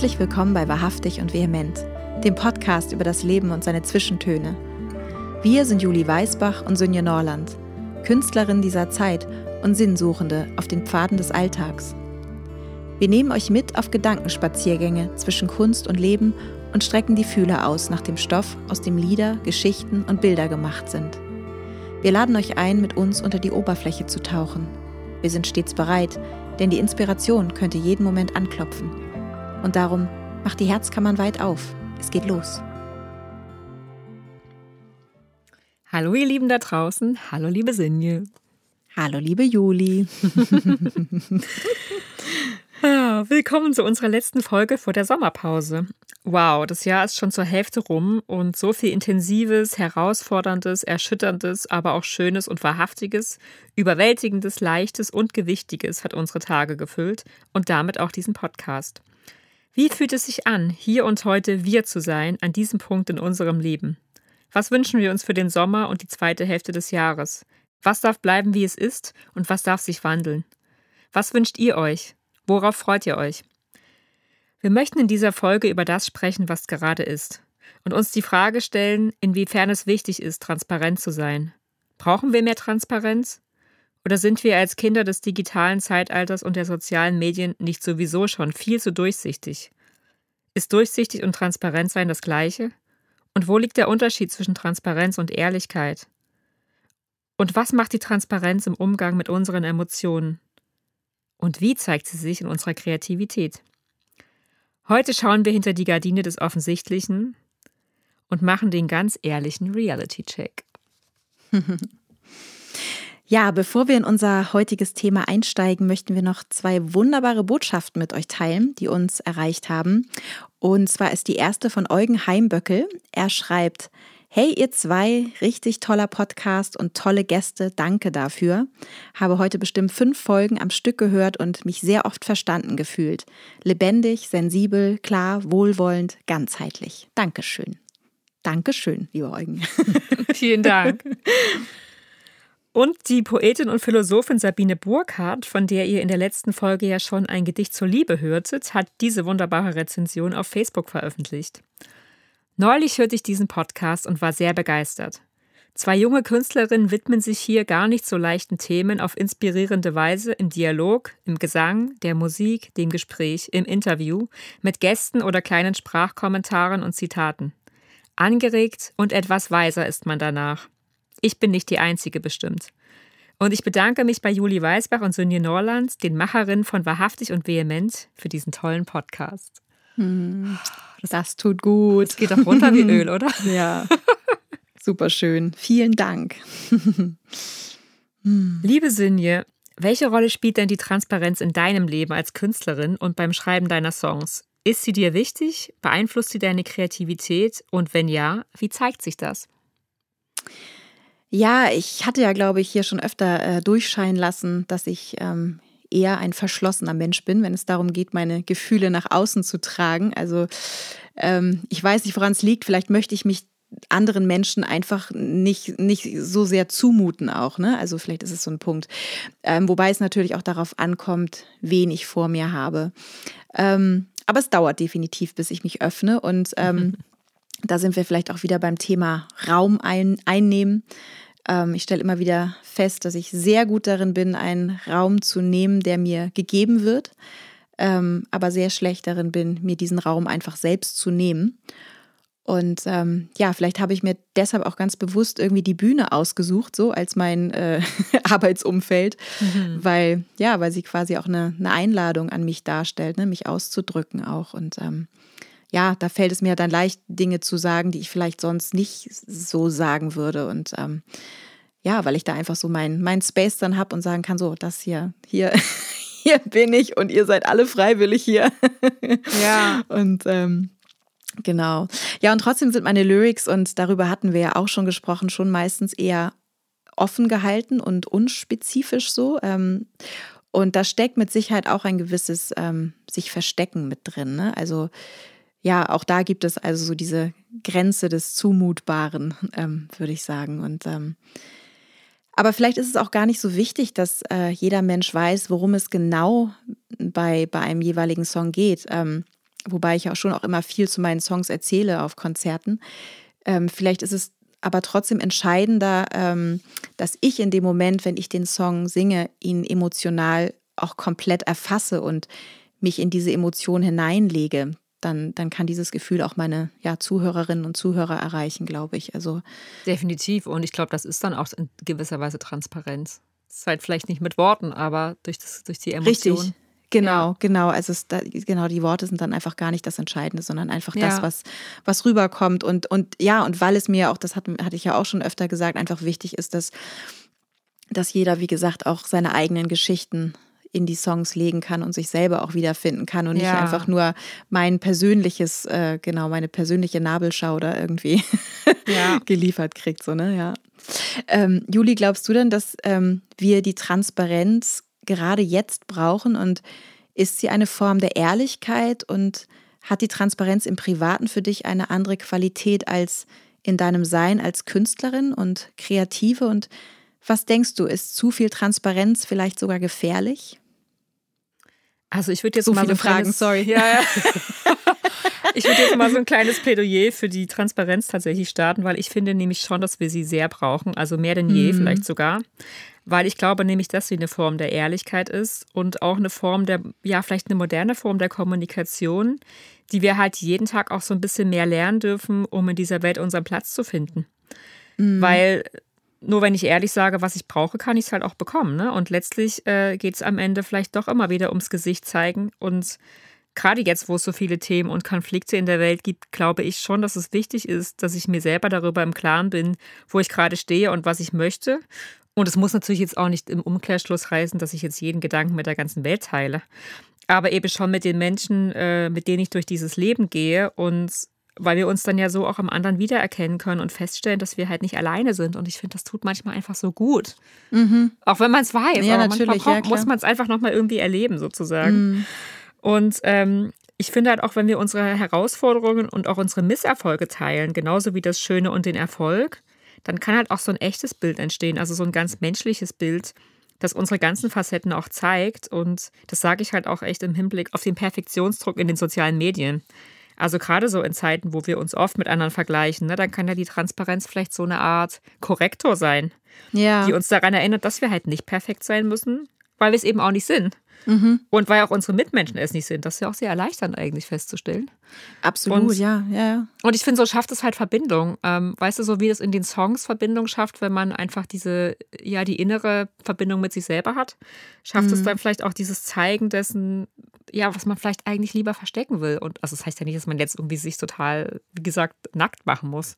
Herzlich willkommen bei Wahrhaftig und Vehement, dem Podcast über das Leben und seine Zwischentöne. Wir sind Julie Weissbach und Synje Norland, Künstlerinnen dieser Zeit und Sinnsuchende auf den Pfaden des Alltags. Wir nehmen euch mit auf Gedankenspaziergänge zwischen Kunst und Leben und strecken die Fühler aus nach dem Stoff, aus dem Lieder, Geschichten und Bilder gemacht sind. Wir laden euch ein, mit uns unter die Oberfläche zu tauchen. Wir sind stets bereit, denn die Inspiration könnte jeden Moment anklopfen. Und darum macht die Herzkammern weit auf. Es geht los. Hallo ihr Lieben da draußen. Hallo liebe Synje. Hallo liebe Julie. Willkommen zu unserer letzten Folge vor der Sommerpause. Wow, das Jahr ist schon zur Hälfte rum und so viel Intensives, Herausforderndes, Erschütterndes, aber auch Schönes und Wahrhaftiges, Überwältigendes, Leichtes und Gewichtiges hat unsere Tage gefüllt und damit auch diesen Podcast. Wie fühlt es sich an, hier und heute wir zu sein, an diesem Punkt in unserem Leben? Was wünschen wir uns für den Sommer und die zweite Hälfte des Jahres? Was darf bleiben, wie es ist und was darf sich wandeln? Was wünscht ihr euch? Worauf freut ihr euch? Wir möchten in dieser Folge über das sprechen, was gerade ist, und uns die Frage stellen, inwiefern es wichtig ist, transparent zu sein. Brauchen wir mehr Transparenz? Oder sind wir als Kinder des digitalen Zeitalters und der sozialen Medien nicht sowieso schon viel zu durchsichtig? Ist durchsichtig und transparent sein das Gleiche? Und wo liegt der Unterschied zwischen Transparenz und Ehrlichkeit? Und was macht die Transparenz im Umgang mit unseren Emotionen? Und wie zeigt sie sich in unserer Kreativität? Heute schauen wir hinter die Gardine des Offensichtlichen und machen den ganz ehrlichen Reality-Check. Ja, bevor wir in unser heutiges Thema einsteigen, möchten wir noch zwei wunderbare Botschaften mit euch teilen, die uns erreicht haben. Und zwar ist die erste von Eugen Heimböckel. Er schreibt: Hey ihr zwei, richtig toller Podcast und tolle Gäste, danke dafür. Habe heute bestimmt 5 Folgen am Stück gehört und mich sehr oft verstanden gefühlt. Lebendig, sensibel, klar, wohlwollend, ganzheitlich. Dankeschön. Dankeschön, lieber Eugen. Vielen Dank. Und die Poetin und Philosophin Sabine Burkhardt, von der ihr in der letzten Folge ja schon ein Gedicht zur Liebe hörtet, hat diese wunderbare Rezension auf Facebook veröffentlicht. Neulich hörte ich diesen Podcast und war sehr begeistert. 2 junge Künstlerinnen widmen sich hier gar nicht so leichten Themen auf inspirierende Weise im Dialog, im Gesang, der Musik, dem Gespräch, im Interview, mit Gästen oder kleinen Sprachkommentaren und Zitaten. Angeregt und etwas weiser ist man danach. Ich bin nicht die Einzige bestimmt. Und ich bedanke mich bei Julie Weissbach und Synje Norland, den Macherinnen von Wahrhaftig und Vehement, für diesen tollen Podcast. Das tut gut. Es geht doch runter wie Öl, oder? Ja. Super schön. Vielen Dank. Liebe Synje, welche Rolle spielt denn die Transparenz in deinem Leben als Künstlerin und beim Schreiben deiner Songs? Ist sie dir wichtig? Beeinflusst sie deine Kreativität? Und wenn ja, wie zeigt sich das? Ja, ich hatte ja, glaube ich, hier schon öfter durchscheinen lassen, dass ich eher ein verschlossener Mensch bin, wenn es darum geht, meine Gefühle nach außen zu tragen. Also ich weiß nicht, woran es liegt. Vielleicht möchte ich mich anderen Menschen einfach nicht so sehr zumuten auch, ne? Also vielleicht ist es so ein Punkt. Wobei es natürlich auch darauf ankommt, wen ich vor mir habe. Aber es dauert definitiv, bis ich mich öffne. Und da sind wir vielleicht auch wieder beim Thema Raum einnehmen. Ich stelle immer wieder fest, dass ich sehr gut darin bin, einen Raum zu nehmen, der mir gegeben wird, aber sehr schlecht darin bin, mir diesen Raum einfach selbst zu nehmen. Und ja, vielleicht habe ich mir deshalb auch ganz bewusst irgendwie die Bühne ausgesucht, so als mein Arbeitsumfeld, weil sie quasi auch eine Einladung an mich darstellt, ne? Mich auszudrücken auch. Und ja, da fällt es mir dann leicht, Dinge zu sagen, die ich vielleicht sonst nicht so sagen würde. Und ja, weil ich da einfach so mein Space dann habe und sagen kann, so, das hier bin ich und ihr seid alle freiwillig hier. Ja. Und genau. Ja, und trotzdem sind meine Lyrics, und darüber hatten wir ja auch schon gesprochen, schon meistens eher offen gehalten und unspezifisch so. Und da steckt mit Sicherheit auch ein gewisses sich Verstecken mit drin, ne? Also ja, auch da gibt es also so diese Grenze des Zumutbaren, würde ich sagen. Und aber vielleicht ist es auch gar nicht so wichtig, dass jeder Mensch weiß, worum es genau bei einem jeweiligen Song geht. wobei ich auch schon auch immer viel zu meinen Songs erzähle auf Konzerten. Vielleicht ist es aber trotzdem entscheidender, dass ich in dem Moment, wenn ich den Song singe, ihn emotional auch komplett erfasse und mich in diese Emotion hineinlege. Dann kann dieses Gefühl auch meine Zuhörerinnen und Zuhörer erreichen, glaube ich. Also definitiv. Und ich glaube, das ist dann auch in gewisser Weise Transparenz. Das ist halt vielleicht nicht mit Worten, aber durch die Emotion. Richtig. Genau. Also die Worte sind dann einfach gar nicht das Entscheidende, sondern einfach das, was rüberkommt. Und weil es mir auch, das hatte ich ja auch schon öfter gesagt, einfach wichtig ist, dass jeder, wie gesagt, auch seine eigenen Geschichten in die Songs legen kann und sich selber auch wiederfinden kann und nicht einfach nur meine persönliche Nabelschau da irgendwie geliefert kriegt. So, ne? Julie, glaubst du denn, dass wir die Transparenz gerade jetzt brauchen, und ist sie eine Form der Ehrlichkeit, und hat die Transparenz im Privaten für dich eine andere Qualität als in deinem Sein als Künstlerin und Kreative, und was denkst du, ist zu viel Transparenz vielleicht sogar gefährlich? Also ich würde jetzt so mal viele so Fragen, sorry. Ich würde jetzt mal so ein kleines Plädoyer für die Transparenz tatsächlich starten, weil ich finde nämlich schon, dass wir sie sehr brauchen, also mehr denn je vielleicht sogar, weil ich glaube nämlich, dass sie eine Form der Ehrlichkeit ist und auch eine Form der, vielleicht eine moderne Form der Kommunikation, die wir halt jeden Tag auch so ein bisschen mehr lernen dürfen, um in dieser Welt unseren Platz zu finden. Weil nur wenn ich ehrlich sage, was ich brauche, kann ich es halt auch bekommen, ne? Und letztlich geht es am Ende vielleicht doch immer wieder ums Gesicht zeigen. Und gerade jetzt, wo es so viele Themen und Konflikte in der Welt gibt, glaube ich schon, dass es wichtig ist, dass ich mir selber darüber im Klaren bin, wo ich gerade stehe und was ich möchte. Und es muss natürlich jetzt auch nicht im Umkehrschluss heißen, dass ich jetzt jeden Gedanken mit der ganzen Welt teile. Aber eben schon mit den Menschen, mit denen ich durch dieses Leben gehe, und weil wir uns dann ja so auch am anderen wiedererkennen können und feststellen, dass wir halt nicht alleine sind. Und ich finde, das tut manchmal einfach so gut. Mhm. Auch wenn man es weiß. Ja, aber manchmal muss man es einfach nochmal irgendwie erleben sozusagen. Mhm. Und ich finde halt auch, wenn wir unsere Herausforderungen und auch unsere Misserfolge teilen, genauso wie das Schöne und den Erfolg, dann kann halt auch so ein echtes Bild entstehen. Also so ein ganz menschliches Bild, das unsere ganzen Facetten auch zeigt. Und das sage ich halt auch echt im Hinblick auf den Perfektionsdruck in den sozialen Medien. Also gerade so in Zeiten, wo wir uns oft mit anderen vergleichen, ne, dann kann ja die Transparenz vielleicht so eine Art Korrektor sein, die uns daran erinnert, dass wir halt nicht perfekt sein müssen, weil wir es eben auch nicht sind. Mhm. Und weil auch unsere Mitmenschen es nicht sind. Das ist ja auch sehr erleichternd eigentlich festzustellen. Absolut, und, ja. Und ich finde, so schafft es halt Verbindung. Weißt du, so wie das in den Songs Verbindung schafft, wenn man einfach die innere Verbindung mit sich selber hat, schafft es dann vielleicht auch dieses Zeigen dessen, was man vielleicht eigentlich lieber verstecken will. Und also das heißt ja nicht, dass man jetzt irgendwie sich total, wie gesagt, nackt machen muss.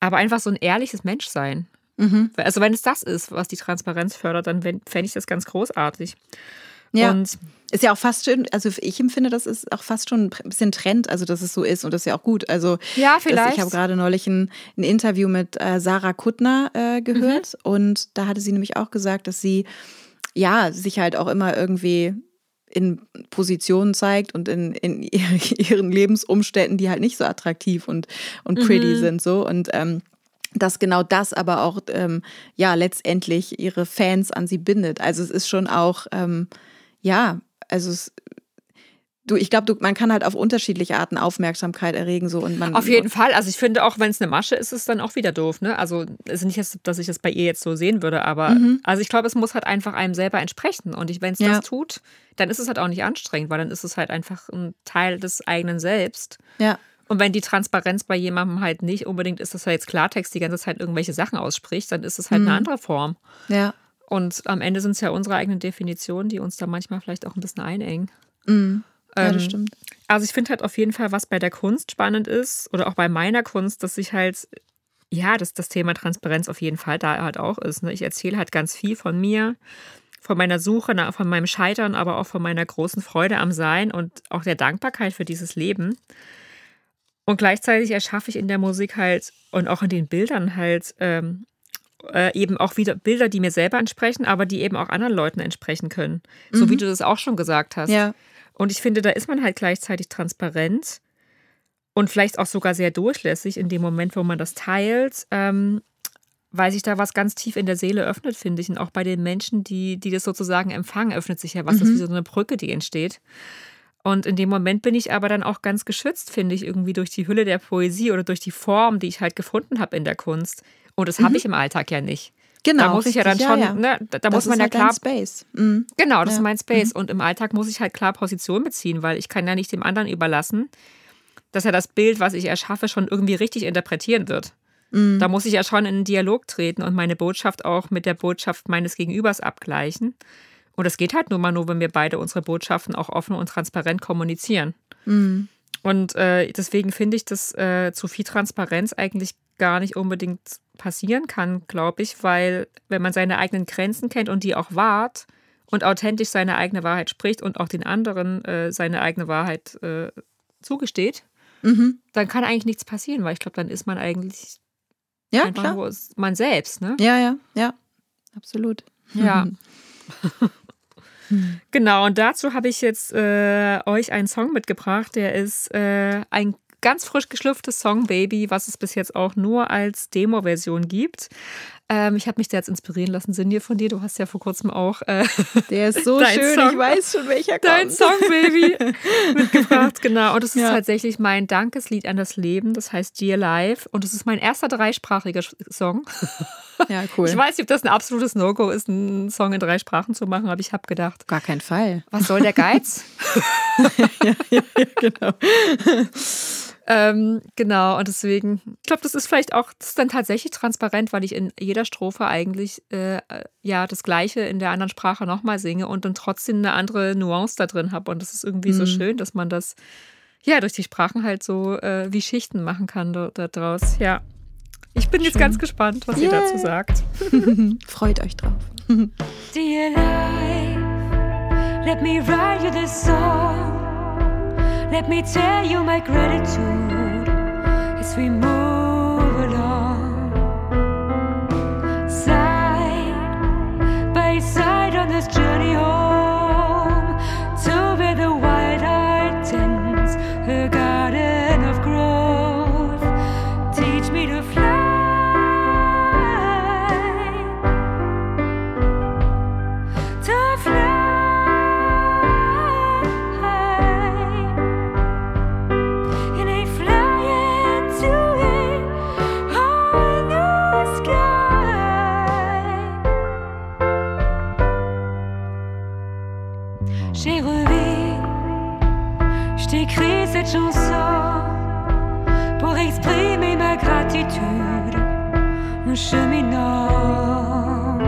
Aber einfach so ein ehrliches Menschsein. Mhm. Also wenn es das ist, was die Transparenz fördert, dann fände ich das ganz großartig. Ja, und ist ja auch fast schön, also ich empfinde, das ist auch fast schon ein bisschen Trend, also dass es so ist, und das ist ja auch gut. Also vielleicht. Ich habe gerade neulich ein Interview mit Sarah Kuttner gehört, und da hatte sie nämlich auch gesagt, dass sie sich halt auch immer irgendwie in Positionen zeigt und in ihren Lebensumständen, die halt nicht so attraktiv und pretty sind so, und dass genau das aber auch letztendlich ihre Fans an sie bindet. Also es ist schon auch man kann halt auf unterschiedliche Arten Aufmerksamkeit erregen. So, und man auf jeden Fall. Also ich finde auch, wenn es eine Masche ist, ist es dann auch wieder doof. Ne? Also es ist nicht, dass ich das bei ihr jetzt so sehen würde, aber also ich glaube, es muss halt einfach einem selber entsprechen. Und wenn es das tut, dann ist es halt auch nicht anstrengend, weil dann ist es halt einfach ein Teil des eigenen Selbst. Ja. Und wenn die Transparenz bei jemandem halt nicht unbedingt ist, dass er jetzt Klartext die ganze Zeit irgendwelche Sachen ausspricht, dann ist es halt eine andere Form. Ja. Und am Ende sind es ja unsere eigenen Definitionen, die uns da manchmal vielleicht auch ein bisschen einengen. Mhm. Ja, das stimmt. Also ich finde halt auf jeden Fall, was bei der Kunst spannend ist, oder auch bei meiner Kunst, dass ich halt, dass das Thema Transparenz auf jeden Fall da halt auch ist. Ne? Ich erzähle halt ganz viel von mir, von meiner Suche, von meinem Scheitern, aber auch von meiner großen Freude am Sein und auch der Dankbarkeit für dieses Leben. Und gleichzeitig erschaffe ich in der Musik halt und auch in den Bildern halt eben auch wieder Bilder, die mir selber entsprechen, aber die eben auch anderen Leuten entsprechen können. Mhm. So wie du das auch schon gesagt hast. Ja. Und ich finde, da ist man halt gleichzeitig transparent und vielleicht auch sogar sehr durchlässig in dem Moment, wo man das teilt, weil sich da was ganz tief in der Seele öffnet, finde ich. Und auch bei den Menschen, die das sozusagen empfangen, öffnet sich ja was. Das ist wie so eine Brücke, die entsteht. Und in dem Moment bin ich aber dann auch ganz geschützt, finde ich, irgendwie durch die Hülle der Poesie oder durch die Form, die ich halt gefunden habe in der Kunst. Und das habe ich im Alltag ja nicht. Genau. Da muss ich ja dann schon, ne, da muss man ja klar. Das ist mein Space. Mhm. Genau, das ist mein Space. Und im Alltag muss ich halt klar Position beziehen, weil ich kann ja nicht dem anderen überlassen, dass er das Bild, was ich erschaffe, schon irgendwie richtig interpretieren wird. Mhm. Da muss ich ja schon in einen Dialog treten und meine Botschaft auch mit der Botschaft meines Gegenübers abgleichen. Und das geht halt nur, wenn wir beide unsere Botschaften auch offen und transparent kommunizieren. Mhm. Und deswegen finde ich, dass zu viel Transparenz eigentlich gar nicht unbedingt passieren kann, glaube ich, weil wenn man seine eigenen Grenzen kennt und die auch wahrt und authentisch seine eigene Wahrheit spricht und auch den anderen seine eigene Wahrheit zugesteht, dann kann eigentlich nichts passieren, weil ich glaube, dann ist man eigentlich man selbst, ne? Ja, absolut. Ja. Genau, und dazu habe ich jetzt euch einen Song mitgebracht, der ist ein ganz frisch geschlüpftes Song Baby, was es bis jetzt auch nur als Demo-Version gibt. Ich habe mich da jetzt inspirieren lassen, Synje, von dir. Du hast ja vor kurzem auch der ist so schön, Song, ich weiß schon, welcher kommt. Dein Song Baby mitgebracht, genau. Und es ist tatsächlich mein Dankeslied an das Leben, das heißt Dear Life. Und es ist mein erster dreisprachiger Song. Ja, cool. Ich weiß nicht, ob das ein absolutes No-Go ist, einen Song in 3 Sprachen zu machen, aber ich habe gedacht, gar keinen Fall. Was soll der Geiz? Genau. Genau, und deswegen, ich glaube, das ist vielleicht auch, das ist dann tatsächlich transparent, weil ich in jeder Strophe eigentlich das Gleiche in der anderen Sprache nochmal singe und dann trotzdem eine andere Nuance da drin habe. Und das ist irgendwie so schön, dass man das durch die Sprachen halt so wie Schichten machen kann da draus. Ja. Ich bin jetzt ganz gespannt, was ihr dazu sagt. Freut euch drauf. Dear life, let me write you this song. Let me tell you my gratitude as we move along, side by side on this journey home, to where the wide-eyed tends her garden of growth. Teach me to fly, to fly. J'ai revu, je t'écris cette chanson pour exprimer ma gratitude en cheminant.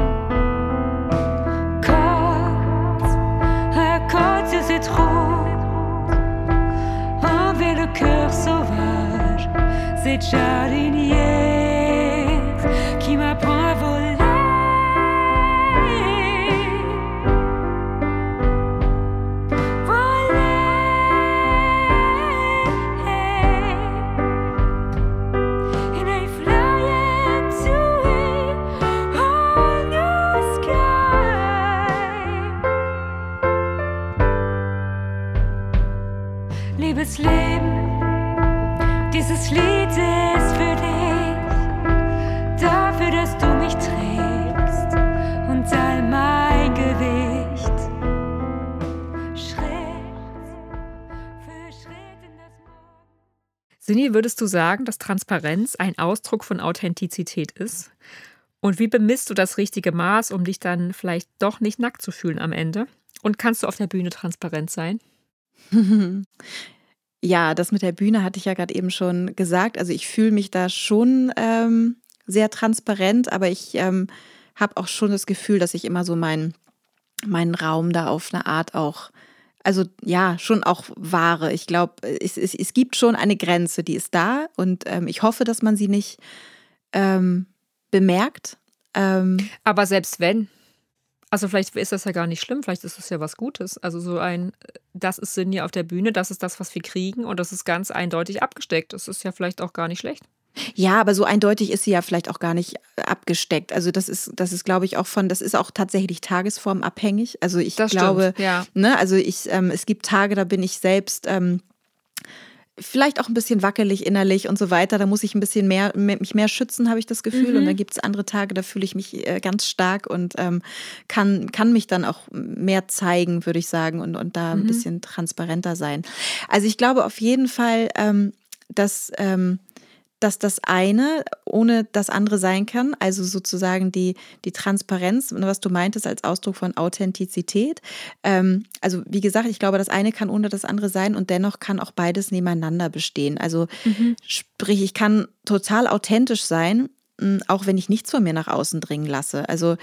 Côte à côte sur cette route, envers le cœur sauvage, cette jardinière qui m'apprend à voler. Liebes Leben, dieses Lied ist für dich, dafür, dass du mich trägst und all mein Gewicht. Schritt für Schritt in das Morgen. Synje, würdest du sagen, dass Transparenz ein Ausdruck von Authentizität ist? Und wie bemisst du das richtige Maß, um dich dann vielleicht doch nicht nackt zu fühlen am Ende? Und kannst du auf der Bühne transparent sein? Ja, das mit der Bühne hatte ich ja gerade eben schon gesagt. Also ich fühle mich da schon sehr transparent, aber ich habe auch schon das Gefühl, dass ich immer so meinen Raum da auf eine Art auch, also ja, schon auch wahre. Ich glaube, es gibt schon eine Grenze, die ist da und ich hoffe, dass man sie nicht bemerkt. Aber selbst wenn... Also vielleicht ist das ja gar nicht schlimm, vielleicht ist das ja was Gutes. Also so das ist Synje auf der Bühne, das ist das, was wir kriegen und das ist ganz eindeutig abgesteckt. Das ist ja vielleicht auch gar nicht schlecht. Ja, aber so eindeutig ist sie ja vielleicht auch gar nicht abgesteckt. Also das ist glaube ich, auch das ist auch tatsächlich tagesformabhängig. Also ich glaube, es gibt Tage, da bin ich selbst vielleicht auch ein bisschen wackelig innerlich und so weiter. Da muss ich ein bisschen mich mehr schützen, habe ich das Gefühl. Mhm. Und dann gibt es andere Tage, da fühle ich mich ganz stark und kann mich dann auch mehr zeigen, würde ich sagen, und da ein bisschen transparenter sein. Also ich glaube auf jeden Fall, dass das eine ohne das andere sein kann. Also sozusagen die Transparenz, was du meintest, als Ausdruck von Authentizität. Also wie gesagt, ich glaube, das eine kann ohne das andere sein und dennoch kann auch beides nebeneinander bestehen. Also sprich, ich kann total authentisch sein, auch wenn ich nichts von mir nach außen dringen lasse. Also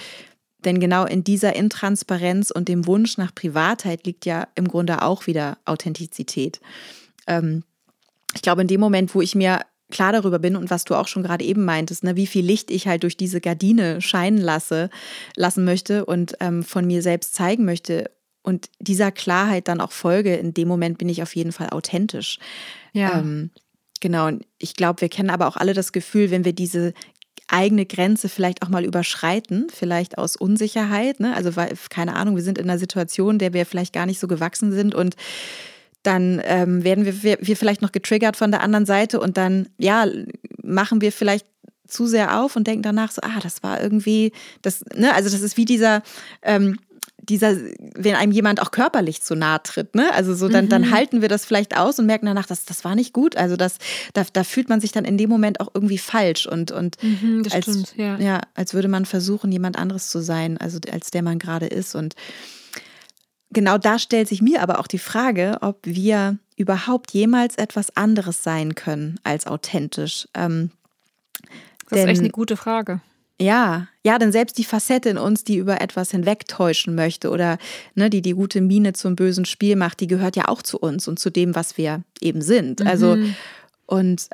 denn genau in dieser Intransparenz und dem Wunsch nach Privatheit liegt ja im Grunde auch wieder Authentizität. Ich glaube, in dem Moment, wo ich mir klar darüber bin und was du auch schon gerade eben meintest, ne, wie viel Licht ich halt durch diese Gardine scheinen lassen möchte und von mir selbst zeigen möchte und dieser Klarheit dann auch folge, in dem Moment bin ich auf jeden Fall authentisch. Ja. Genau, und ich glaube, wir kennen aber auch alle das Gefühl, wenn wir diese eigene Grenze vielleicht auch mal überschreiten, vielleicht aus Unsicherheit, ne? Also weil, keine Ahnung, wir sind in einer Situation, der wir vielleicht gar nicht so gewachsen sind und dann werden wir vielleicht noch getriggert von der anderen Seite und dann, ja, machen wir vielleicht zu sehr auf und denken danach so, das war irgendwie, das, ne, also das ist wie dieser, wenn einem jemand auch körperlich zu nahe tritt, ne, also so, dann halten wir das vielleicht aus und merken danach, das war nicht gut, also da fühlt man sich dann in dem Moment auch irgendwie falsch und das stimmt, ja. Ja, als würde man versuchen, jemand anderes zu sein, also als der man gerade ist und genau da stellt sich mir aber auch die Frage, ob wir überhaupt jemals etwas anderes sein können als authentisch. Das ist echt eine gute Frage. Ja, denn selbst die Facette in uns, die über etwas hinwegtäuschen möchte oder ne, die gute Miene zum bösen Spiel macht, die gehört ja auch zu uns und zu dem, was wir eben sind. Also und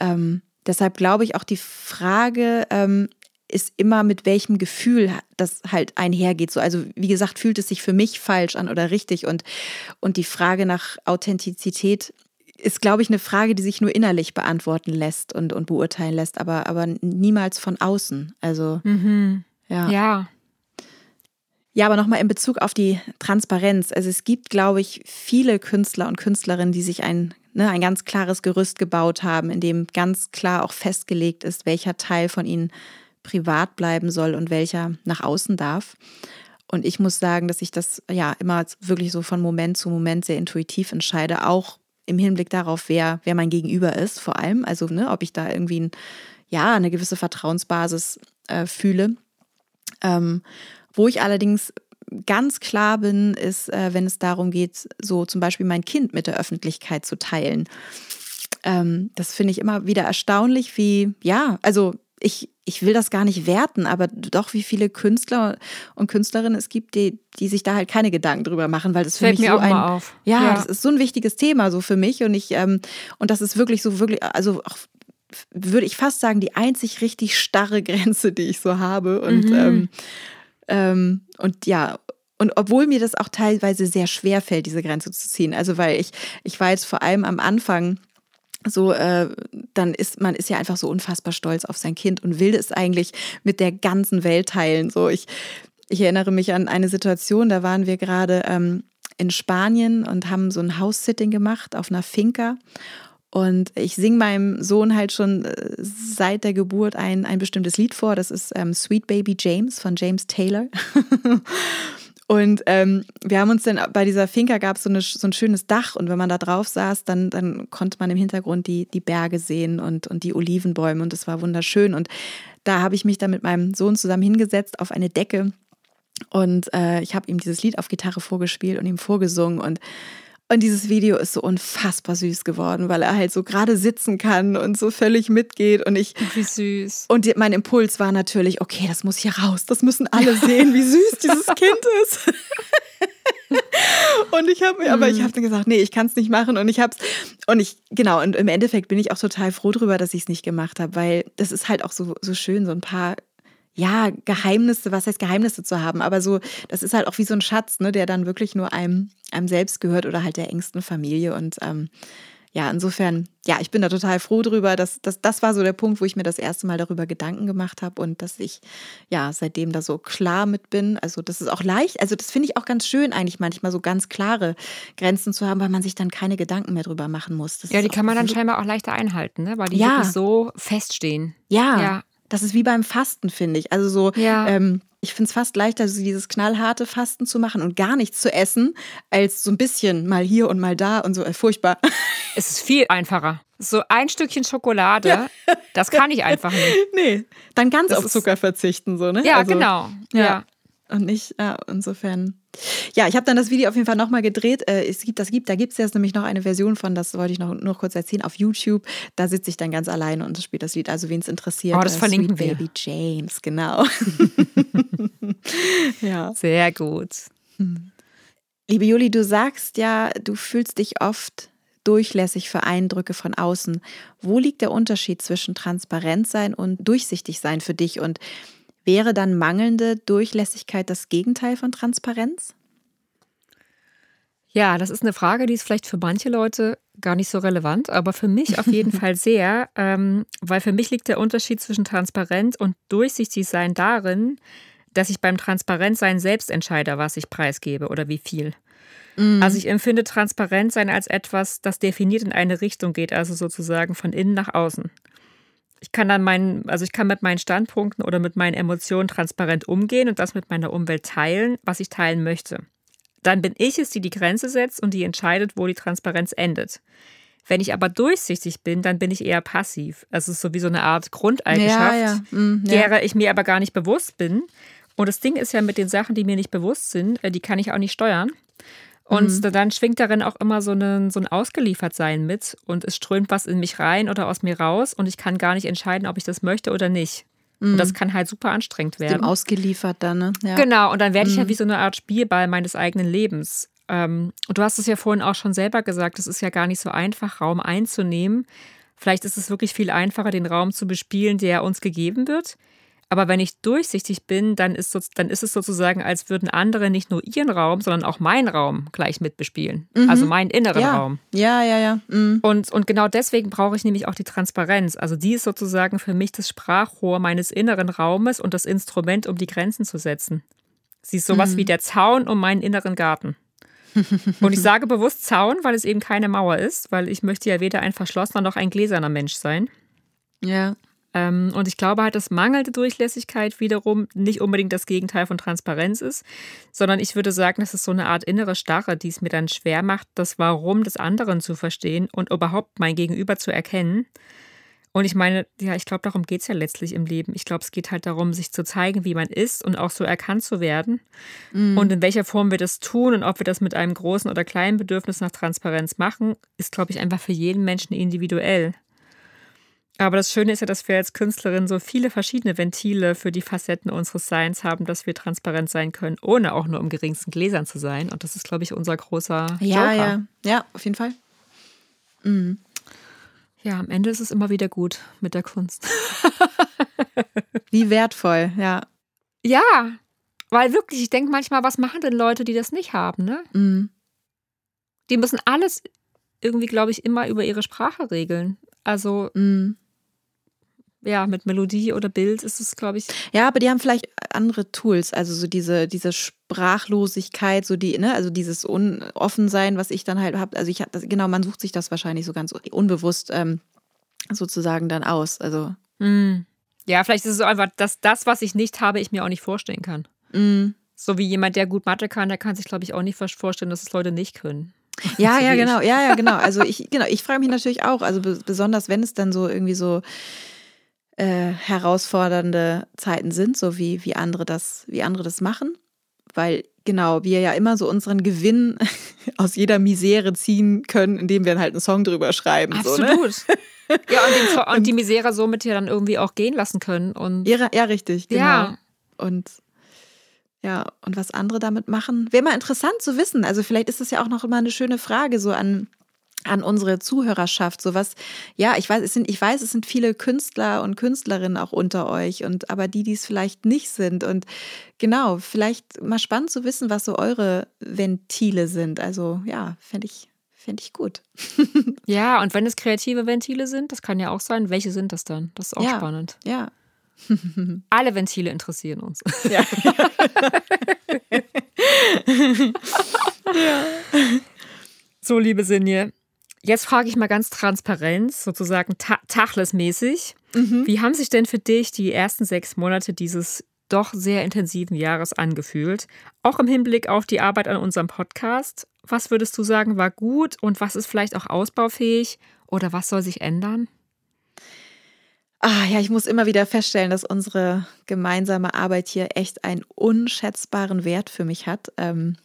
deshalb glaube ich auch die Frage ist immer, mit welchem Gefühl das halt einhergeht. So, also wie gesagt, fühlt es sich für mich falsch an oder richtig? Und die Frage nach Authentizität ist, glaube ich, eine Frage, die sich nur innerlich beantworten lässt und beurteilen lässt, aber niemals von außen. Also Ja, aber nochmal in Bezug auf die Transparenz. Also es gibt, glaube ich, viele Künstler und Künstlerinnen, die sich ein ganz klares Gerüst gebaut haben, in dem ganz klar auch festgelegt ist, welcher Teil von ihnen privat bleiben soll und welcher nach außen darf. Und ich muss sagen, dass ich das ja immer wirklich so von Moment zu Moment sehr intuitiv entscheide, auch im Hinblick darauf, wer mein Gegenüber ist, vor allem. Also, ne, ob ich da irgendwie eine gewisse Vertrauensbasis fühle. Wo ich allerdings ganz klar bin, ist, wenn es darum geht, so zum Beispiel mein Kind mit der Öffentlichkeit zu teilen. Das finde ich immer wieder erstaunlich, wie, ja, also ich will das gar nicht werten, aber doch wie viele Künstler und Künstlerinnen es gibt, die sich da halt keine Gedanken drüber machen, weil das für mich so das ist so ein wichtiges Thema so für mich und ich und das ist wirklich so also auch, würde ich fast sagen, die einzig richtig starre Grenze, die ich so habe und und ja. Und obwohl mir das auch teilweise sehr schwer fällt, diese Grenze zu ziehen, also weil ich war jetzt vor allem am Anfang so, dann ist ja einfach so unfassbar stolz auf sein Kind und will es eigentlich mit der ganzen Welt teilen. So, ich erinnere mich an eine Situation, da waren wir gerade in Spanien und haben so ein House-Sitting gemacht auf einer Finca. Und ich singe meinem Sohn halt schon seit der Geburt ein bestimmtes Lied vor. Das ist Sweet Baby James von James Taylor. Und wir haben uns dann, bei dieser Finca gab es so ein schönes Dach und wenn man da drauf saß, dann konnte man im Hintergrund die Berge sehen und die Olivenbäume und es war wunderschön. Und da habe ich mich dann mit meinem Sohn zusammen hingesetzt auf eine Decke und ich habe ihm dieses Lied auf Gitarre vorgespielt und ihm vorgesungen und dieses Video ist so unfassbar süß geworden, weil er halt so gerade sitzen kann und so völlig mitgeht und ich... Wie süß. Und mein Impuls war natürlich, okay, das muss hier raus, das müssen alle sehen, wie süß dieses Kind ist. Und ich habe dann gesagt, nee, ich kann es nicht machen und und im Endeffekt bin ich auch total froh drüber, dass ich es nicht gemacht habe, weil das ist halt auch so schön, so ein paar, ja, Geheimnisse, was heißt Geheimnisse zu haben, aber so, das ist halt auch wie so ein Schatz, ne, der dann wirklich nur einem selbst gehört oder halt der engsten Familie und ja, insofern, ja, ich bin da total froh drüber. Das war so der Punkt, wo ich mir das erste Mal darüber Gedanken gemacht habe und dass ich ja seitdem da so klar mit bin. Also das ist auch leicht, also das finde ich auch ganz schön eigentlich manchmal, so ganz klare Grenzen zu haben, weil man sich dann keine Gedanken mehr drüber machen muss. Das ja, die kann man dann scheinbar auch leichter einhalten, ne? Weil die ja wirklich so feststehen. Ja, ja. Das ist wie beim Fasten, finde ich. Also so, ja. Ich finde es fast leichter, dieses knallharte Fasten zu machen und gar nichts zu essen, als so ein bisschen mal hier und mal da und so. Furchtbar. Es ist viel einfacher. So ein Stückchen Schokolade, ja, das kann ich einfach nicht. Nee, dann ganz auf Zucker verzichten, so, ne? Ja, also, genau. Ja. Und nicht, ja, insofern. Ja, ich habe dann das Video auf jeden Fall nochmal gedreht. Da gibt es jetzt nämlich noch eine Version von, das wollte ich noch kurz erzählen, auf YouTube. Da sitze ich dann ganz alleine und spiele das Lied. Also wen es interessiert, das verlinken Sweet Baby James, genau. Ja. Sehr gut. Liebe Julie, du sagst ja, du fühlst dich oft durchlässig für Eindrücke von außen. Wo liegt der Unterschied zwischen transparent sein und durchsichtig sein für dich? Und wäre dann mangelnde Durchlässigkeit das Gegenteil von Transparenz? Ja, das ist eine Frage, die ist vielleicht für manche Leute gar nicht so relevant, aber für mich auf jeden Fall sehr, weil für mich liegt der Unterschied zwischen transparent und durchsichtig sein darin, dass ich beim Transparentsein selbst entscheide, was ich preisgebe oder wie viel. Mhm. Also ich empfinde Transparentsein als etwas, das definiert in eine Richtung geht, also sozusagen von innen nach außen. Ich kann mit meinen Standpunkten oder mit meinen Emotionen transparent umgehen und das mit meiner Umwelt teilen, was ich teilen möchte. Dann bin ich es, die die Grenze setzt und die entscheidet, wo die Transparenz endet. Wenn ich aber durchsichtig bin, dann bin ich eher passiv. Das ist so wie so eine Art Grundeigenschaft, derer ich mir aber gar nicht bewusst bin. Und das Ding ist ja mit den Sachen, die mir nicht bewusst sind, die kann ich auch nicht steuern. Und dann schwingt darin auch immer so ein Ausgeliefertsein mit und es strömt was in mich rein oder aus mir raus und ich kann gar nicht entscheiden, ob ich das möchte oder nicht. Und das kann halt super anstrengend werden. Dem ausgeliefert dann, ne? Ja. Genau, und dann werde ich ja wie so eine Art Spielball meines eigenen Lebens. Und du hast es ja vorhin auch schon selber gesagt, es ist ja gar nicht so einfach, Raum einzunehmen. Vielleicht ist es wirklich viel einfacher, den Raum zu bespielen, der uns gegeben wird. Aber wenn ich durchsichtig bin, dann ist es sozusagen, als würden andere nicht nur ihren Raum, sondern auch meinen Raum gleich mitbespielen. Mhm. Also meinen inneren Raum. Ja. Mhm. Und genau deswegen brauche ich nämlich auch die Transparenz. Also die ist sozusagen für mich das Sprachrohr meines inneren Raumes und das Instrument, um die Grenzen zu setzen. Sie ist sowas wie der Zaun um meinen inneren Garten. Und ich sage bewusst Zaun, weil es eben keine Mauer ist, weil ich möchte ja weder ein verschlossener noch ein gläserner Mensch sein. Ja. Und ich glaube halt, dass mangelnde Durchlässigkeit wiederum nicht unbedingt das Gegenteil von Transparenz ist, sondern ich würde sagen, das ist so eine Art innere Starre, die es mir dann schwer macht, das Warum des anderen zu verstehen und überhaupt mein Gegenüber zu erkennen. Und ich meine, ja, ich glaube, darum geht es ja letztlich im Leben. Ich glaube, es geht halt darum, sich zu zeigen, wie man ist und auch so erkannt zu werden. Und in welcher Form wir das tun und ob wir das mit einem großen oder kleinen Bedürfnis nach Transparenz machen, ist, glaube ich, einfach für jeden Menschen individuell. Aber das Schöne ist ja, dass wir als Künstlerin so viele verschiedene Ventile für die Facetten unseres Seins haben, dass wir transparent sein können, ohne auch nur im geringsten gläsern zu sein. Und das ist, glaube ich, unser großer Joker. Ja, auf jeden Fall. Mhm. Ja, am Ende ist es immer wieder gut mit der Kunst. Wie wertvoll, ja. Ja, weil wirklich, ich denke manchmal, was machen denn Leute, die das nicht haben, ne? Mhm. Die müssen alles irgendwie, glaube ich, immer über ihre Sprache regeln. Also, ja, mit Melodie oder Bild ist es, glaube ich. Ja, aber die haben vielleicht andere Tools, also so diese Sprachlosigkeit, so die, ne, also dieses Offensein, was ich dann halt habe. Also man sucht sich das wahrscheinlich so ganz unbewusst sozusagen dann aus. Also. Ja, vielleicht ist es so einfach, dass das, was ich nicht habe, ich mir auch nicht vorstellen kann. So wie jemand, der gut Mathe kann, der kann sich, glaube ich, auch nicht vorstellen, dass es Leute nicht können. Ja, genau. Also ich frage mich natürlich auch, also besonders wenn es dann so irgendwie so herausfordernde Zeiten sind, so wie andere das machen, weil genau wir ja immer so unseren Gewinn aus jeder Misere ziehen können, indem wir dann halt einen Song drüber schreiben. Absolut. So, ne? Ja, und die Misere somit ja dann irgendwie auch gehen lassen können. Und ja, richtig, genau. Ja. Und was andere damit machen, wäre mal interessant zu wissen. Also vielleicht ist es ja auch noch immer eine schöne Frage so an unsere Zuhörerschaft. Sowas, ja, ich weiß, es sind viele Künstler und Künstlerinnen auch unter euch und aber die es vielleicht nicht sind. Und genau, vielleicht mal spannend zu wissen, was so eure Ventile sind. Also ja, fände ich Finde ich gut. Ja, und wenn es kreative Ventile sind, das kann ja auch sein, welche sind das dann? Das ist auch spannend. Ja. Alle Ventile interessieren uns. Ja. Ja. So, liebe Synje, jetzt frage ich mal ganz transparent, sozusagen tachlesmäßig. Mhm. Wie haben sich denn für dich die ersten 6 Monate dieses doch sehr intensiven Jahres angefühlt? Auch im Hinblick auf die Arbeit an unserem Podcast. Was würdest du sagen, war gut und was ist vielleicht auch ausbaufähig oder was soll sich ändern? Ah ja, ich muss immer wieder feststellen, dass unsere gemeinsame Arbeit hier echt einen unschätzbaren Wert für mich hat.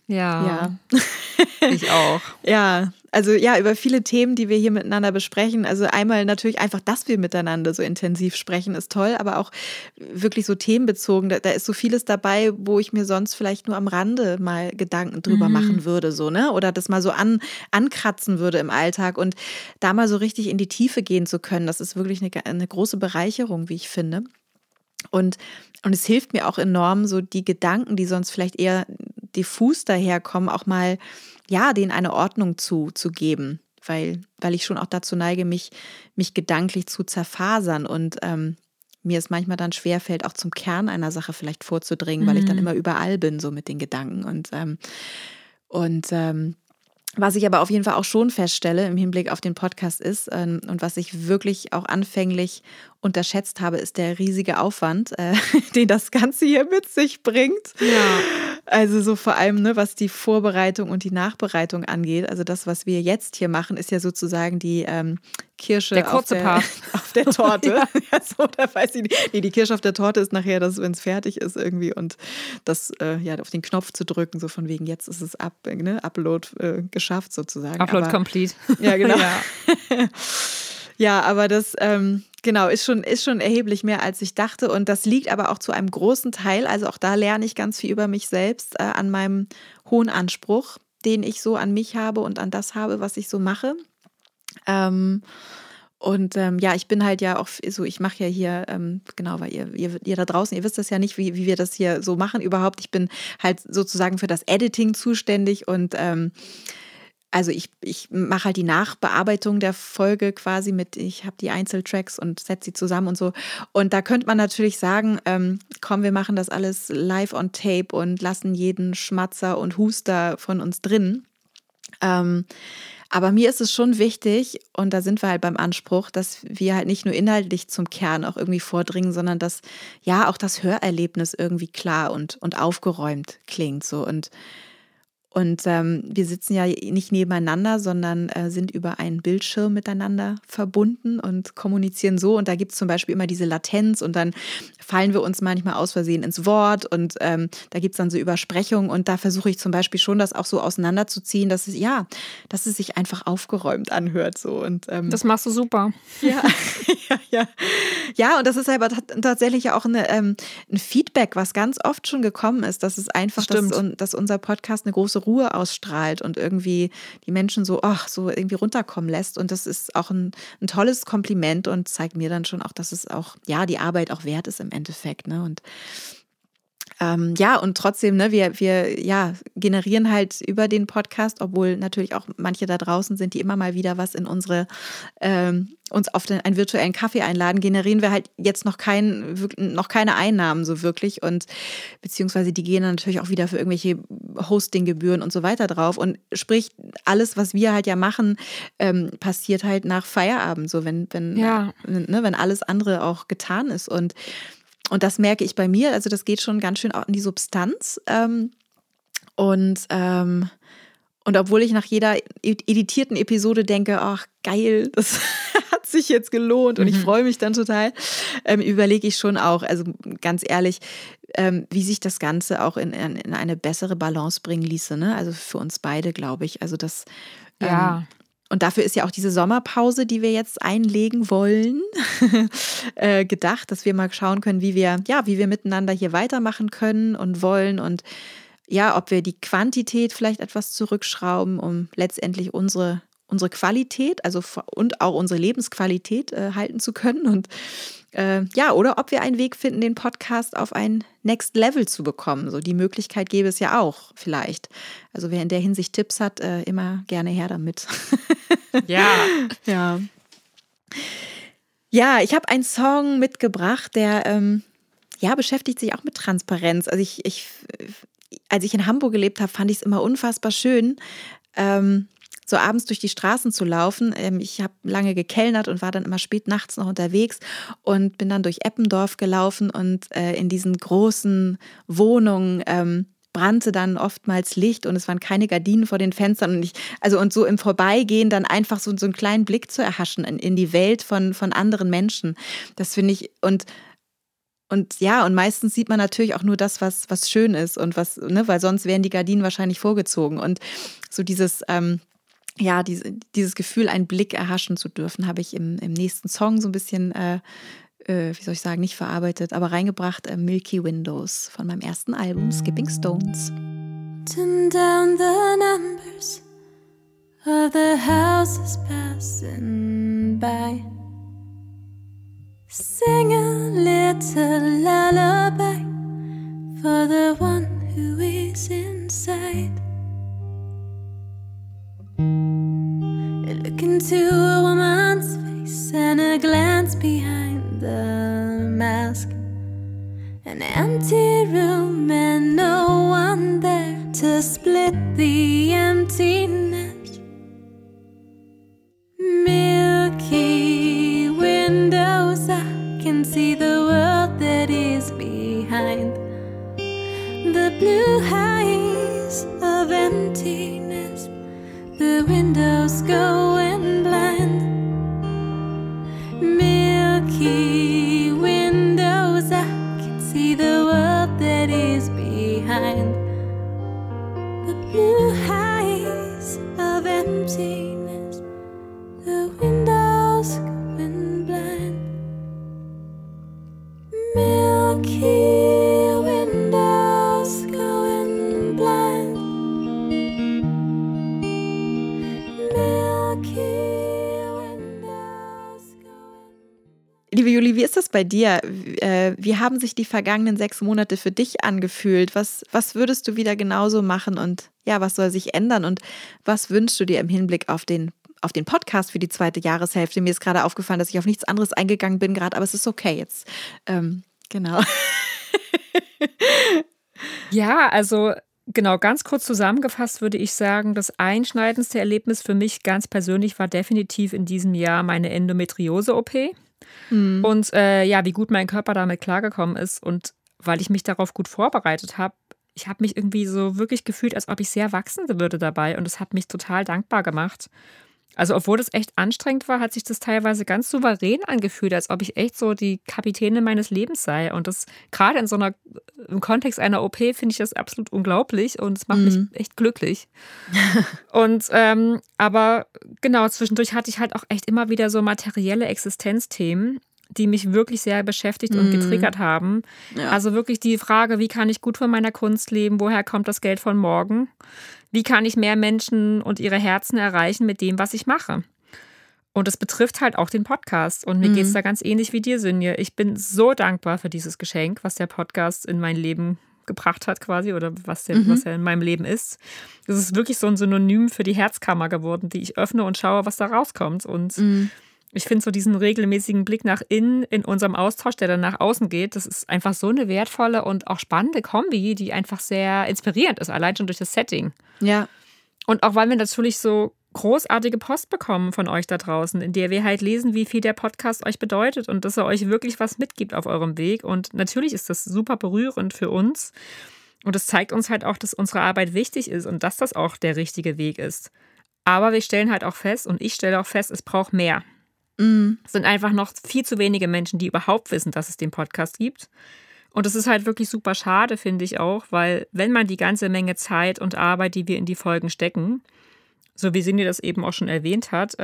Ja. Ich auch. Ja, also ja, über viele Themen, die wir hier miteinander besprechen. Also einmal natürlich einfach, dass wir miteinander so intensiv sprechen, ist toll, aber auch wirklich so themenbezogen. Da ist so vieles dabei, wo ich mir sonst vielleicht nur am Rande mal Gedanken drüber machen würde, so, ne? Oder das mal so ankratzen würde im Alltag und da mal so richtig in die Tiefe gehen zu können. Das ist wirklich eine große Bereicherung, wie ich finde. Und es hilft mir auch enorm, so die Gedanken, die sonst vielleicht eher diffus daherkommen, auch mal, ja, denen eine Ordnung zu geben, weil ich schon auch dazu neige, mich gedanklich zu zerfasern und mir es manchmal dann schwerfällt, auch zum Kern einer Sache vielleicht vorzudringen, weil ich dann immer überall bin, so mit den Gedanken. Und was ich aber auf jeden Fall auch schon feststelle im Hinblick auf den Podcast ist und was ich wirklich auch anfänglich unterschätzt habe, ist der riesige Aufwand, den das Ganze hier mit sich bringt. Ja. Also so vor allem, ne, was die Vorbereitung und die Nachbereitung angeht. Also das, was wir jetzt hier machen, ist ja sozusagen die Kirsche auf der Torte. Ja, so, da weiß ich nicht. Nee, die Kirsche auf der Torte ist nachher, dass wenn es fertig ist irgendwie und das auf den Knopf zu drücken, so von wegen jetzt ist es Upload geschafft sozusagen. Upload complete. Ja, genau. Ja. Ja, aber das ist schon erheblich mehr, als ich dachte. Und das liegt aber auch zu einem großen Teil, also auch da lerne ich ganz viel über mich selbst, an meinem hohen Anspruch, den ich so an mich habe und an das habe, was ich so mache. Ich bin halt ja auch so, ich mache ja hier, weil ihr da draußen, ihr wisst das ja nicht, wie wir das hier so machen überhaupt. Ich bin halt sozusagen für das Editing zuständig und ich mache halt die Nachbearbeitung der Folge quasi ich habe die Einzeltracks und setze sie zusammen und so. Und da könnte man natürlich sagen, wir machen das alles live on tape und lassen jeden Schmatzer und Huster von uns drin. Aber mir ist es schon wichtig, und da sind wir halt beim Anspruch, dass wir halt nicht nur inhaltlich zum Kern auch irgendwie vordringen, sondern dass ja auch das Hörerlebnis irgendwie klar und aufgeräumt klingt so und wir sitzen ja nicht nebeneinander, sondern sind über einen Bildschirm miteinander verbunden und kommunizieren so. Und da gibt es zum Beispiel immer diese Latenz und dann fallen wir uns manchmal aus Versehen ins Wort und da gibt es dann so Übersprechungen. Und da versuche ich zum Beispiel schon, das auch so auseinanderzuziehen, dass es sich einfach aufgeräumt anhört. So. Und, das machst du super. Ja, ja. Ja, und das ist aber tatsächlich auch ein Feedback, was ganz oft schon gekommen ist, dass es einfach, dass unser Podcast eine große Ruhe ausstrahlt und irgendwie die Menschen so irgendwie runterkommen lässt. Und das ist auch ein tolles Kompliment und zeigt mir dann schon auch, dass es auch, ja, die Arbeit auch wert ist im Endeffekt, ne? Und und trotzdem, ne, wir generieren halt über den Podcast, obwohl natürlich auch manche da draußen sind, die immer mal wieder was in uns auf einen virtuellen Kaffee einladen, generieren wir halt jetzt noch keine Einnahmen so wirklich und beziehungsweise die gehen dann natürlich auch wieder für irgendwelche Hostinggebühren und so weiter drauf und sprich, alles, was wir halt ja machen, passiert halt nach Feierabend, so wenn alles andere auch getan ist und das merke ich bei mir, also das geht schon ganz schön an die Substanz. Und obwohl ich nach jeder editierten Episode denke, ach geil, das hat sich jetzt gelohnt und ich freue mich dann total, überlege ich schon auch, also ganz ehrlich, wie sich das Ganze auch in eine bessere Balance bringen ließe, ne? Also für uns beide, glaube ich. Also das Und dafür ist ja auch diese Sommerpause, die wir jetzt einlegen wollen, gedacht, dass wir mal schauen können, wie wir miteinander hier weitermachen können und wollen und ja, ob wir die Quantität vielleicht etwas zurückschrauben, um letztendlich unsere Qualität, also und auch unsere Lebensqualität halten zu können und ja, oder ob wir einen Weg finden, den Podcast auf ein Next Level zu bekommen. So, die Möglichkeit gäbe es ja auch vielleicht. Also wer in der Hinsicht Tipps hat, immer gerne her damit. Ja. Ja. Ja, ich habe einen Song mitgebracht, der beschäftigt sich auch mit Transparenz. Also als ich in Hamburg gelebt habe, fand ich es immer unfassbar schön, so abends durch die Straßen zu laufen. Ich habe lange gekellnert und war dann immer spät nachts noch unterwegs und bin dann durch Eppendorf gelaufen und in diesen großen Wohnungen brannte dann oftmals Licht und es waren keine Gardinen vor den Fenstern. Und so im Vorbeigehen dann einfach so einen kleinen Blick zu erhaschen in die Welt von anderen Menschen. Das finde ich, und meistens sieht man natürlich auch nur das, was schön ist und was, ne, weil sonst wären die Gardinen wahrscheinlich vorgezogen. Und so dieses Gefühl, einen Blick erhaschen zu dürfen, habe ich im nächsten Song so ein bisschen, nicht verarbeitet, aber reingebracht, Milky Windows von meinem ersten Album, Skipping Stones. Turn down the numbers of the houses passing by. Sing a little lullaby for the one who is inside. Look into a woman's face and a glance behind the mask. An empty room and no one there to split the emptiness. Milky windows, I can see the world that is behind the blue eyes of emptiness. The windows going blind. Milky windows, I can see the world that is behind the blue eyes of emptiness. The windows going blind. Milky windows going blind. Liebe Julie, wie ist das bei dir? Wie haben sich die vergangenen 6 Monate für dich angefühlt? Was würdest du wieder genauso machen und ja, was soll sich ändern und was wünschst du dir im Hinblick auf den Podcast für die zweite Jahreshälfte? Mir ist gerade aufgefallen, dass ich auf nichts anderes eingegangen bin gerade, aber es ist okay jetzt. Genau. Ja, also genau, ganz kurz zusammengefasst würde ich sagen, das einschneidendste Erlebnis für mich ganz persönlich war definitiv in diesem Jahr meine Endometriose-OP. Mhm. Und wie gut mein Körper damit klargekommen ist und weil ich mich darauf gut vorbereitet habe, ich habe mich irgendwie so wirklich gefühlt, als ob ich sehr wachsen würde dabei und es hat mich total dankbar gemacht. Also obwohl es echt anstrengend war, hat sich das teilweise ganz souverän angefühlt, als ob ich echt so die Kapitänin meines Lebens sei. Und das gerade in im Kontext einer OP finde ich das absolut unglaublich und es macht mich echt glücklich. Und aber genau, zwischendurch hatte ich halt auch echt immer wieder so materielle Existenzthemen, die mich wirklich sehr beschäftigt und getriggert haben. Ja. Also wirklich die Frage, wie kann ich gut von meiner Kunst leben? Woher kommt das Geld von morgen? Wie kann ich mehr Menschen und ihre Herzen erreichen mit dem, was ich mache? Und das betrifft halt auch den Podcast. Und mir geht es da ganz ähnlich wie dir, Synje. Ich bin so dankbar für dieses Geschenk, was der Podcast in mein Leben gebracht hat quasi oder was er in meinem Leben ist. Das ist wirklich so ein Synonym für die Herzkammer geworden, die ich öffne und schaue, was da rauskommt. Und ich finde so diesen regelmäßigen Blick nach innen in unserem Austausch, der dann nach außen geht, das ist einfach so eine wertvolle und auch spannende Kombi, die einfach sehr inspirierend ist, allein schon durch das Setting. Ja. Und auch weil wir natürlich so großartige Post bekommen von euch da draußen, in der wir halt lesen, wie viel der Podcast euch bedeutet und dass er euch wirklich was mitgibt auf eurem Weg. Und natürlich ist das super berührend für uns. Und das zeigt uns halt auch, dass unsere Arbeit wichtig ist und dass das auch der richtige Weg ist. Aber wir stellen halt auch fest, und ich stelle auch fest, es braucht mehr. Es sind einfach noch viel zu wenige Menschen, die überhaupt wissen, dass es den Podcast gibt. Und das ist halt wirklich super schade, finde ich auch, weil wenn man die ganze Menge Zeit und Arbeit, die wir in die Folgen stecken, so wie Synje das eben auch schon erwähnt hat,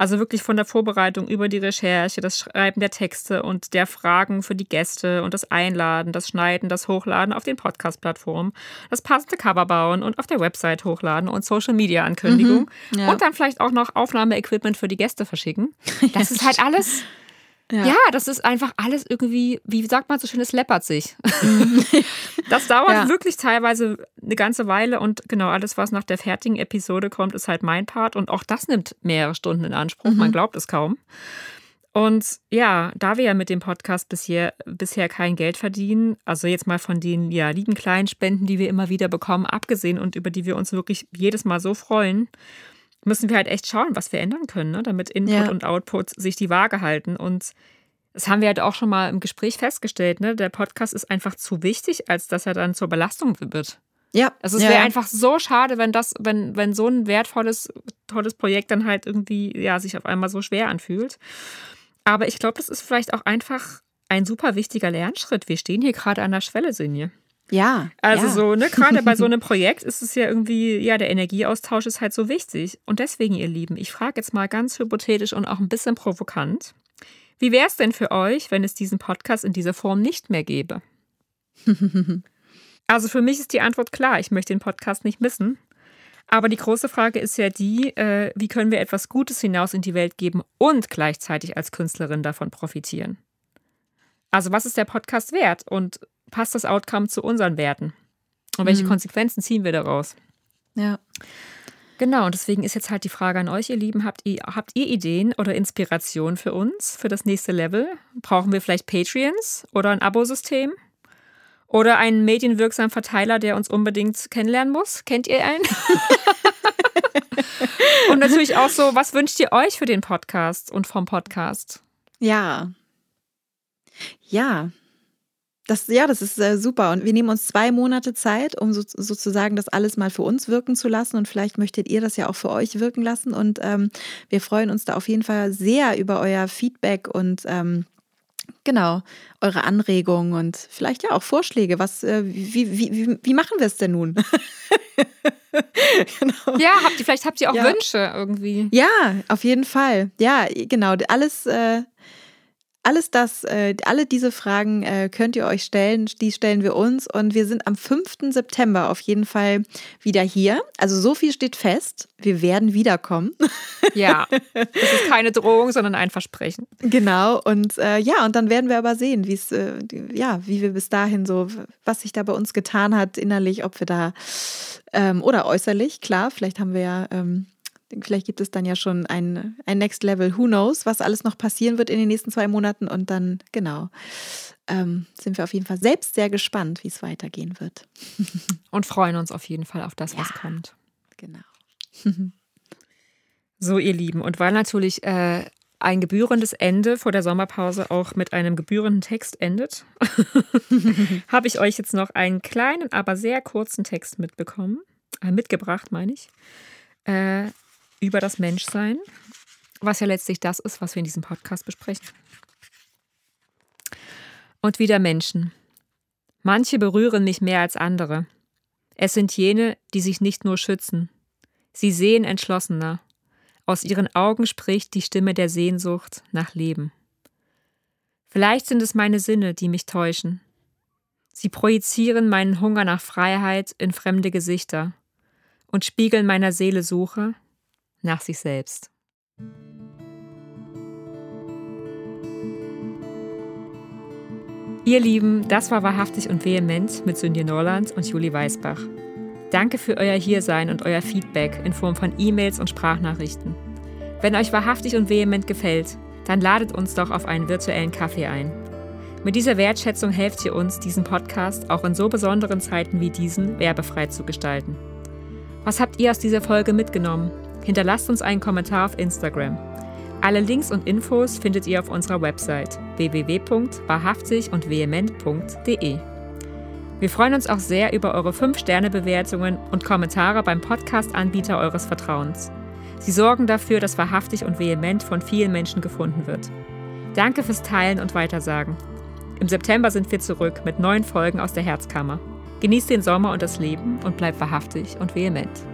also wirklich von der Vorbereitung über die Recherche, das Schreiben der Texte und der Fragen für die Gäste und das Einladen, das Schneiden, das Hochladen auf den Podcast-Plattformen, das passende Cover bauen und auf der Website hochladen und Social-Media-Ankündigung und dann vielleicht auch noch Aufnahme-Equipment für die Gäste verschicken. Das ist halt alles Ja, das ist einfach alles irgendwie, wie sagt man so schön, es läppert sich. Das dauert wirklich teilweise eine ganze Weile und genau, alles, was nach der fertigen Episode kommt, ist halt mein Part und auch das nimmt mehrere Stunden in Anspruch, man glaubt es kaum. Und ja, da wir ja mit dem Podcast bisher kein Geld verdienen, also jetzt mal von den lieben kleinen Spenden, die wir immer wieder bekommen, abgesehen und über die wir uns wirklich jedes Mal so freuen, müssen wir halt echt schauen, was wir ändern können, ne? Damit Input und Output sich die Waage halten. Und das haben wir halt auch schon mal im Gespräch festgestellt, ne? Der Podcast ist einfach zu wichtig, als dass er dann zur Belastung wird. Ja. Also es wäre einfach so schade, wenn so ein wertvolles, tolles Projekt dann halt irgendwie sich auf einmal so schwer anfühlt. Aber ich glaube, das ist vielleicht auch einfach ein super wichtiger Lernschritt. Wir stehen hier gerade an der Schwelle, Synje. Ja. Also so, ne, gerade bei so einem Projekt ist es ja irgendwie, der Energieaustausch ist halt so wichtig. Und deswegen, ihr Lieben, ich frage jetzt mal ganz hypothetisch und auch ein bisschen provokant. Wie wäre es denn für euch, wenn es diesen Podcast in dieser Form nicht mehr gäbe? Also für mich ist die Antwort klar, ich möchte den Podcast nicht missen. Aber die große Frage ist ja die, wie können wir etwas Gutes hinaus in die Welt geben und gleichzeitig als Künstlerin davon profitieren? Also was ist der Podcast wert und passt das Outcome zu unseren Werten? Und welche Konsequenzen ziehen wir daraus? Ja. Genau, und deswegen ist jetzt halt die Frage an euch, ihr Lieben, habt ihr Ideen oder Inspirationen für uns, für das nächste Level? Brauchen wir vielleicht Patreons oder ein Abosystem? Oder einen medienwirksamen Verteiler, der uns unbedingt kennenlernen muss. Kennt ihr einen? Und natürlich auch so, was wünscht ihr euch für den Podcast und vom Podcast? Ja. Ja. Das ist super. Und wir nehmen uns 2 Monate Zeit, um sozusagen das alles mal für uns wirken zu lassen. Und vielleicht möchtet ihr das ja auch für euch wirken lassen. Und wir freuen uns da auf jeden Fall sehr über euer Feedback und genau, eure Anregungen und vielleicht auch Vorschläge. Wie machen wir es denn nun? Genau. Ja, vielleicht habt ihr auch Wünsche irgendwie. Ja, auf jeden Fall. Ja, genau. Alle diese Fragen könnt ihr euch stellen, die stellen wir uns und wir sind am 5. September auf jeden Fall wieder hier. Also so viel steht fest, wir werden wiederkommen. Ja, das ist keine Drohung, sondern ein Versprechen. Genau und dann werden wir aber sehen, wie wir bis dahin so, was sich da bei uns getan hat innerlich, ob wir da oder äußerlich, klar, vielleicht haben wir vielleicht gibt es dann ja schon ein Next Level, who knows, was alles noch passieren wird in den nächsten 2 Monaten und dann, genau, sind wir auf jeden Fall selbst sehr gespannt, wie es weitergehen wird. Und freuen uns auf jeden Fall auf das, was kommt. Genau. So, ihr Lieben, und weil natürlich ein gebührendes Ende vor der Sommerpause auch mit einem gebührenden Text endet, habe ich euch jetzt noch einen kleinen, aber sehr kurzen Text mitgebracht, meine ich. Über das Menschsein, was ja letztlich das ist, was wir in diesem Podcast besprechen. Und wieder Menschen. Manche berühren mich mehr als andere. Es sind jene, die sich nicht nur schützen. Sie sehen entschlossener. Aus ihren Augen spricht die Stimme der Sehnsucht nach Leben. Vielleicht sind es meine Sinne, die mich täuschen. Sie projizieren meinen Hunger nach Freiheit in fremde Gesichter und spiegeln meiner Seele Suche nach sich selbst. Ihr Lieben, das war Wahrhaftig und Vehement mit Synje Norland und Julie Weissbach. Danke für euer Hiersein und euer Feedback in Form von E-Mails und Sprachnachrichten. Wenn euch Wahrhaftig und Vehement gefällt, dann ladet uns doch auf einen virtuellen Kaffee ein. Mit dieser Wertschätzung helft ihr uns, diesen Podcast auch in so besonderen Zeiten wie diesen werbefrei zu gestalten. Was habt ihr aus dieser Folge mitgenommen? Hinterlasst uns einen Kommentar auf Instagram. Alle Links und Infos findet ihr auf unserer Website www.wahrhaftigundvehement.de. Wir freuen uns auch sehr über eure 5-Sterne-Bewertungen und Kommentare beim Podcast-Anbieter eures Vertrauens. Sie sorgen dafür, dass Wahrhaftig und Vehement von vielen Menschen gefunden wird. Danke fürs Teilen und Weitersagen. Im September sind wir zurück mit neuen Folgen aus der Herzkammer. Genießt den Sommer und das Leben und bleibt wahrhaftig und vehement.